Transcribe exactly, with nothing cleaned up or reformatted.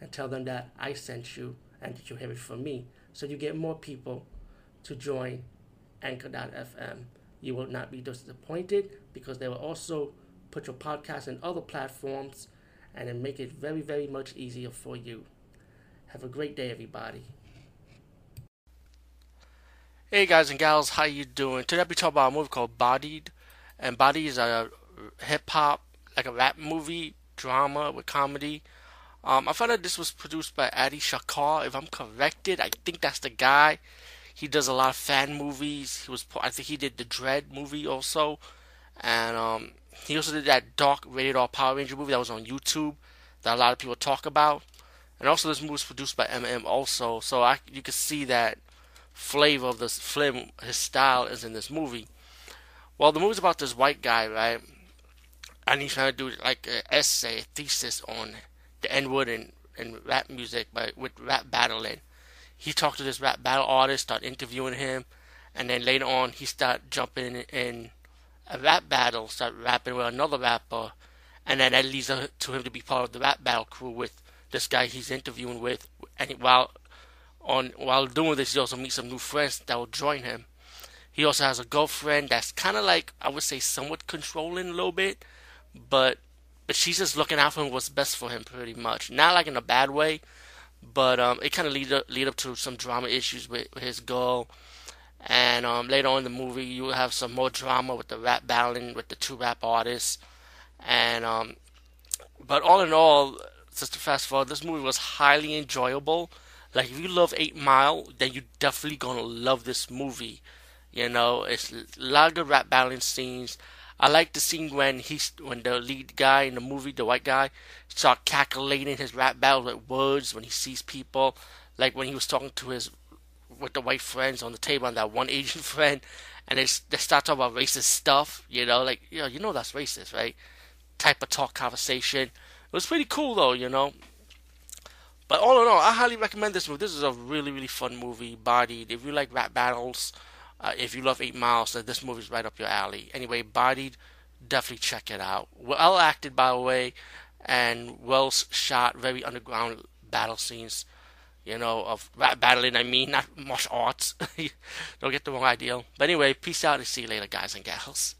and tell them that I sent you and that you hear it from me. So you get more people to join Anchor dot f m. You will not be disappointed because they will also put your podcast in other platforms and then make it very, very much easier for you. Have a great day, everybody. Hey guys and gals, how you doing? Today I'll be talking about a movie called Bodied. And Bodied is a hip-hop, like a rap movie, drama with comedy. Um, I found out this was produced by Adi Shakar. If I'm corrected, I think that's the guy. He does a lot of fan movies. He was, I think he did the Dread movie also. And um, he also did that dark rated R Power Ranger movie that was on YouTube that a lot of people talk about. And also this movie was produced by Eminem also. So I, you can see that flavor of this film, his style is in this movie. Well, the movie's about this white guy, right? And he's trying to do like an essay, a thesis on the N-word and, and rap music, but with rap battling. He talked to this rap battle artist, started interviewing him, and then later on he started jumping in a rap battle, started rapping with another rapper, and then that leads to him to be part of the rap battle crew with this guy he's interviewing with. And while on while doing this, he also meets some new friends that will join him. He also has a girlfriend that's kind of like, I would say, somewhat controlling a little bit, but But she's just looking out for him, what's best for him, pretty much. Not like in a bad way, but um, it kind of lead up, lead up to some drama issues with, with his girl. And um, later on in the movie, you'll have some more drama with the rap battling with the two rap artists. And um, but all in all, just to fast forward, this movie was highly enjoyable. Like if you love eight mile, then you're definitely gonna love this movie. You know, it's a lot of good rap battling scenes. I like the scene when he's when the lead guy in the movie, the white guy, start calculating his rap battle with words when he sees people, like when he was talking to his with the white friends on the table and that one Asian friend, and they they start talking about racist stuff, you know, like you know, you know that's racist, right? Type of talk conversation. It was pretty cool though, you know. But all in all, I highly recommend this movie. This is a really really fun movie, Bodied. If you like rap battles. Uh, if you love eight mile, so this movie's right up your alley. Anyway, Bodied, definitely check it out. Well acted, by the way, and well shot, very underground battle scenes, you know, of rap battling, I mean, not martial arts. Don't get the wrong idea. But anyway, peace out and see you later, guys and gals.